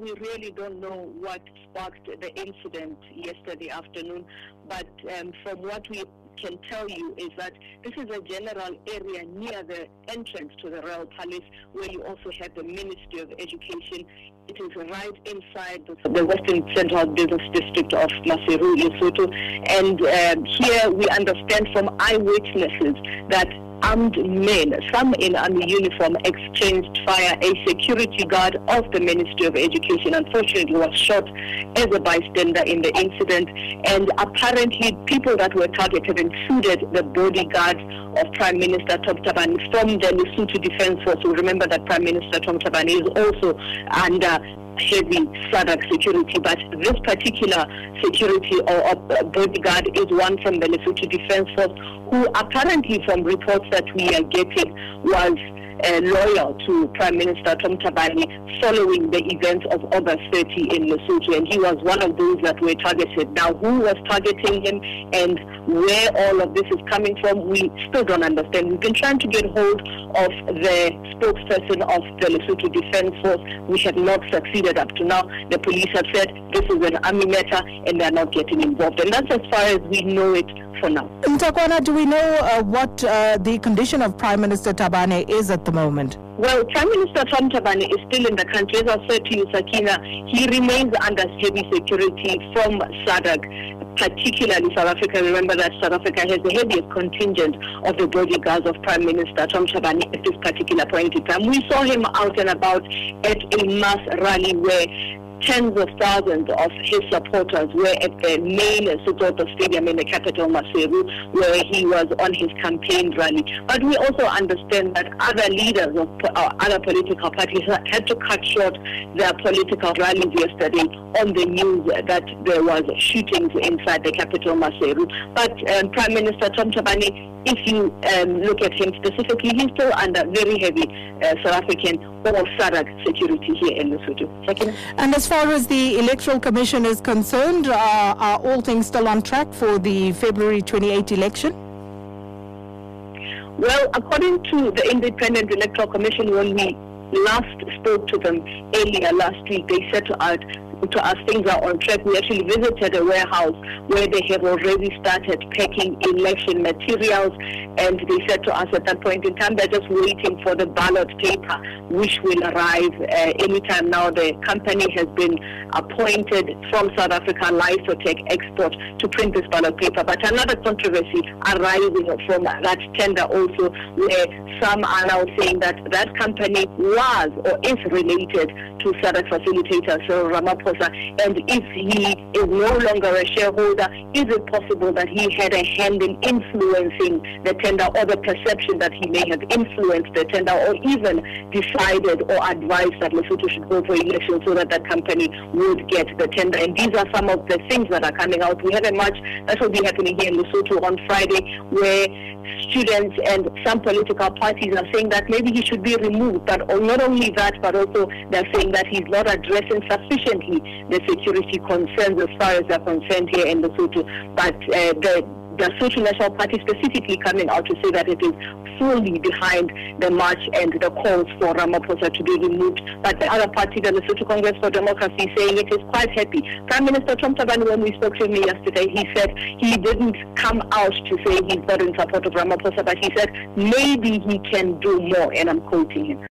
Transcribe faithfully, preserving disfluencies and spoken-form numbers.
We really don't know what sparked the incident yesterday afternoon, but um, from what we can tell you is that this is a general area near the entrance to the Royal Palace, where you also have the Ministry of Education. It is right inside the Western Central Business District of Maseru, Lesotho, and um, here we understand from eyewitnesses that armed men, some in army uniform, exchanged fire. A security guard of the Ministry of Education, unfortunately, was shot as a bystander in the incident. And apparently, people that were targeted included the bodyguards of Prime Minister Tom Thabane from the Lesotho Defence Force. So remember that Prime Minister Tom Thabane is also under heavy SADC security, but this particular security or, or bodyguard is one from the Lesotho Defence Force, who apparently, from reports that we are getting, was uh, loyal to Prime Minister Tom Thabane following the events of August thirtieth in Lesotho, and he was one of those that were targeted. Now, who was targeting him and where all of this is coming from, we still don't understand. We've been trying to get hold of the spokesperson of the Lesotho Defence Force. We have not succeeded up to now. The police have said this is an army matter and they are not getting involved. And that's as far as we know it for now. Ntakwana, do we know uh, what uh, the condition of Prime Minister Thabane is at the moment? Well, Prime Minister Tom Thabane is still in the country. As I said to you, Sakina, he remains under heavy security from SADC, particularly South Africa. Remember that South Africa has the heaviest contingent of the bodyguards of Prime Minister Tom Thabane at this particular point in time. We saw him out and about at a mass rally where tens of thousands of his supporters were at the main Lesotho Stadium in the capital, Maseru, where he was on his campaign rally. But we also understand that other leaders of uh, other political parties had to cut short their political rallies yesterday on the news that there was shootings inside the capital, Maseru. But um, Prime Minister Tom Thabane, if you um, look at him specifically, he's still under very heavy uh, South African or SADC security here in Lesotho. Second. And as far as the Electoral Commission is concerned, uh, are all things still on track for the February twenty-eighth election? Well, according to the Independent Electoral Commission, when we last spoke to them earlier last week, they said to us, to us things are on track. We actually visited a warehouse where they have already started packing election materials, and they said to us at that point in time they're just waiting for the ballot paper, which will arrive uh, anytime now. The company has been appointed from South Africa, Lysotech Export, to print this ballot paper. But another controversy arising from that tender also, where some are now saying that that company was or is related to SADC facilitator Cyril Ramaphosa. And if he is no longer a shareholder, is it possible that he had a hand in influencing the tender, or the perception that he may have influenced the tender, or even decided or advised that Lesotho should go for election so that that company would get the tender? And these are some of the things that are coming out. We have a march that will be happening here in Lesotho on Friday, where students and some political parties are saying that maybe he should be removed. But not only that, but also they're saying that he's not addressing sufficiently the security concerns as far as they're concerned here in Lesotho. But uh, the, the Lesotho National Party specifically coming out to say that it is fully behind the march and the calls for Ramaphosa to be removed. But the other party, the Lesotho Congress for Democracy, saying it is quite happy. Prime Minister Tom Thabane, when we spoke to him yesterday, he said he didn't come out to say he's not in support of Ramaphosa, but he said maybe he can do more, and I'm quoting him.